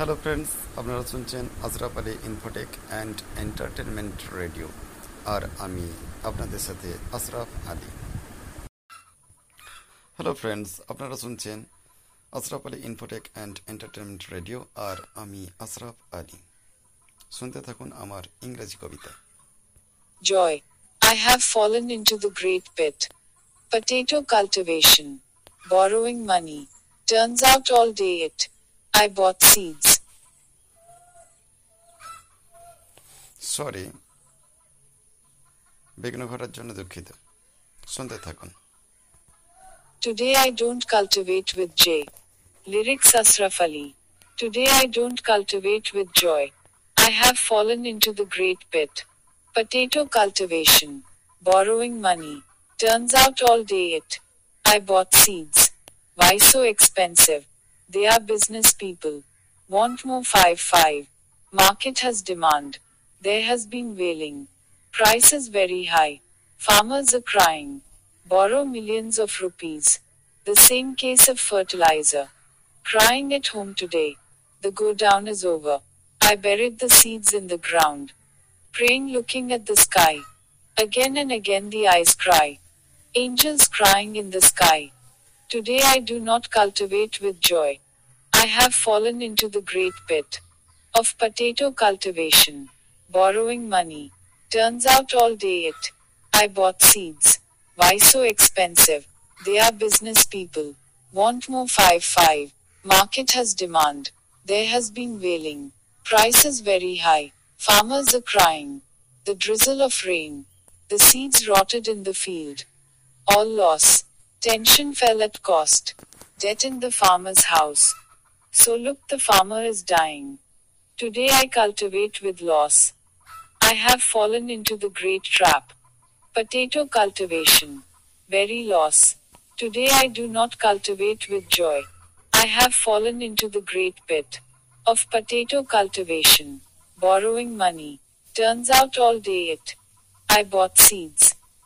Hello friends, আপনারা শুনছেন Ashraf Ali Infotech and entertainment radio, আর আমি আপনাদের সাথে আশরাফ আলী। হ্যালো ফ্রেন্ডস, আপনারা শুনছেন Ashraf Ali Infotech and entertainment radio, আর আমি আশরাফ আলী। শুনতে থাকুন আমার ইংরেজি কবিতা। জয়, I have fallen into the great pit. Potato cultivation. Borrowing money. Turns out all day it. I bought seeds. Sorry. বিঘ্ন ঘটার জন্য দুঃখিত। শুনতে থাকুন। Today I don't cultivate with Jay. Lyrics Ashraf Ali. Today I don't cultivate with joy. I have fallen into the great pit. Potato cultivation. Borrowing money. Turns out all day it. I bought seeds. Why so expensive? They are business people. Want more 5-5. Market has demand. There has been wailing. Price is very high. Farmers are crying. Borrow millions of rupees. The same case of fertilizer. Crying at home today. The go down is over. I buried the seeds in the ground. Praying looking at the sky. Again and again the eyes cry. Angels crying in the sky. Today I do not cultivate with joy. I have fallen into the great pit of potato cultivation. Borrowing money. Turns out all day it. I bought seeds. Why so expensive? They are business people. Want more 5-5. Market has demand. There has been wailing. Price is very high. Farmers are crying. The drizzle of rain. The seeds rotted in the field. All loss. Tension fell at cost. Debt in the farmer's house. So look, the farmer is dying. Today I cultivate with loss. I have fallen into the great trap. Potato cultivation. Very loss. Today I do not cultivate with joy. I have fallen into the great pit of potato cultivation. Borrowing money. Turns out all day it. I bought seeds.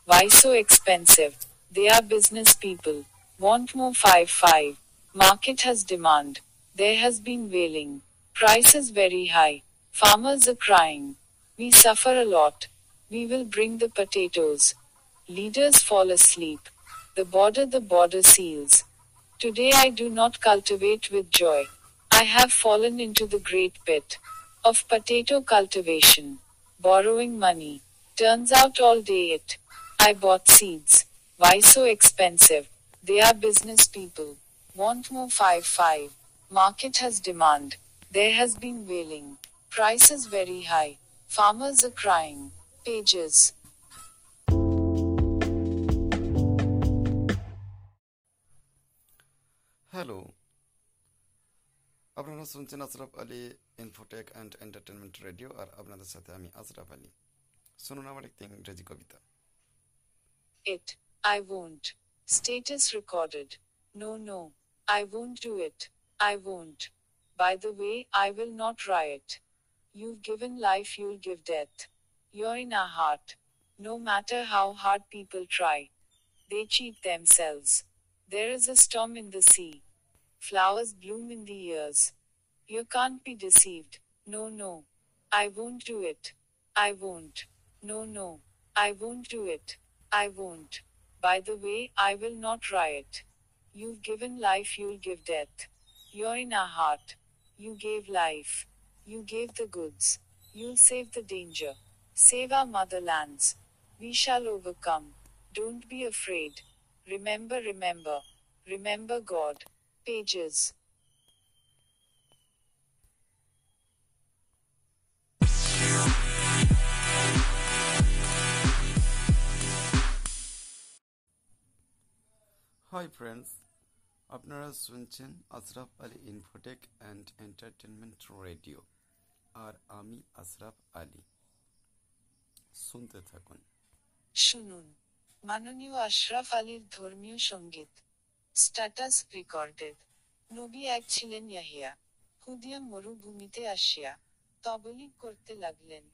Why so expensive? They are business people. Want more 5-5. Market has demand. There has been wailing. Price is very high. Farmers are crying. We suffer a lot. We will bring the potatoes. Leaders fall asleep. The border seals. Today I do not cultivate with joy. I have fallen into the great pit of potato cultivation. Borrowing money. Turns out all day it. I bought seeds. Why so expensive? They are business people. Want more 5-5. Market has demand. There has been wailing. Price is very high. Farmers are crying. Pages. Hello. আপনারা শুনছেন Ashraf Ali Infotech and entertainment radio, আর আপনাদের সাথে আমি আশরাফ আলী। শুনুন আমার একটি ইংরেজি কবিতা। It. I won't. Status recorded. No, I won't do it. I won't. By the way, I will not riot. You've given life, you'll give death. You're in our heart. No matter how hard people try, they cheat themselves. There is a storm in the sea. Flowers bloom in the ears. You can't be deceived. No, I won't do it. I won't. No, I won't do it. I won't. By the way, I will not riot. You've given life, you'll give death. You're in our heart. You gave life. You gave the goods. You'll save the danger. Save our motherlands. We shall overcome. Don't be afraid. Remember. Remember God. Pages. Hi friends, আপনারা শুনছেন Ashraf Ali Infotech and entertainment radio, আর আমি আশরাফ আলী। শুনতে থাকুন। শুনুন মাননীয় আশরাফ আলীর ধর্মীয় সঙ্গীত। Status recorded. নবী এক ছিলেন ইয়াহিয়া, হুদিয়া মরুভূমিতে আসিয়া তবলিগ করতে লাগলেন।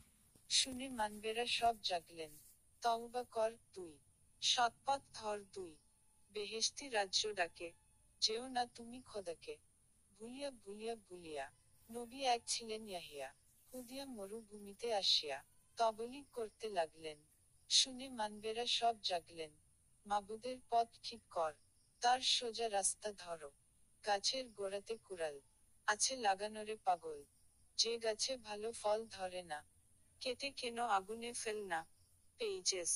শুনে মানবেরা সব জাগলেন। তওবা কর তুই, সৎপথ ধর তুই, বেহেশতি রাজ্য ডাকে, যেও না তুমি খোদাকে ভুলিয়া ভুলিয়া ভুলিয়া। নবী এক ছিলেন ইয়াহিয়া। হুদিয়া মরুভূমিতে আসিয়া তবলিগ করতে লাগলেন। শুনে মানবেরা সব জাগলেন। মাবুদের পথ ঠিক কর, তার সোজা রাস্তা ধরো। গাছের গোড়াতে কুড়াল আছে লাগানোরে পাগল, যে গাছে ভালো ফল ধরে না কেটে কেন আগুনে ফেল না। পেজেস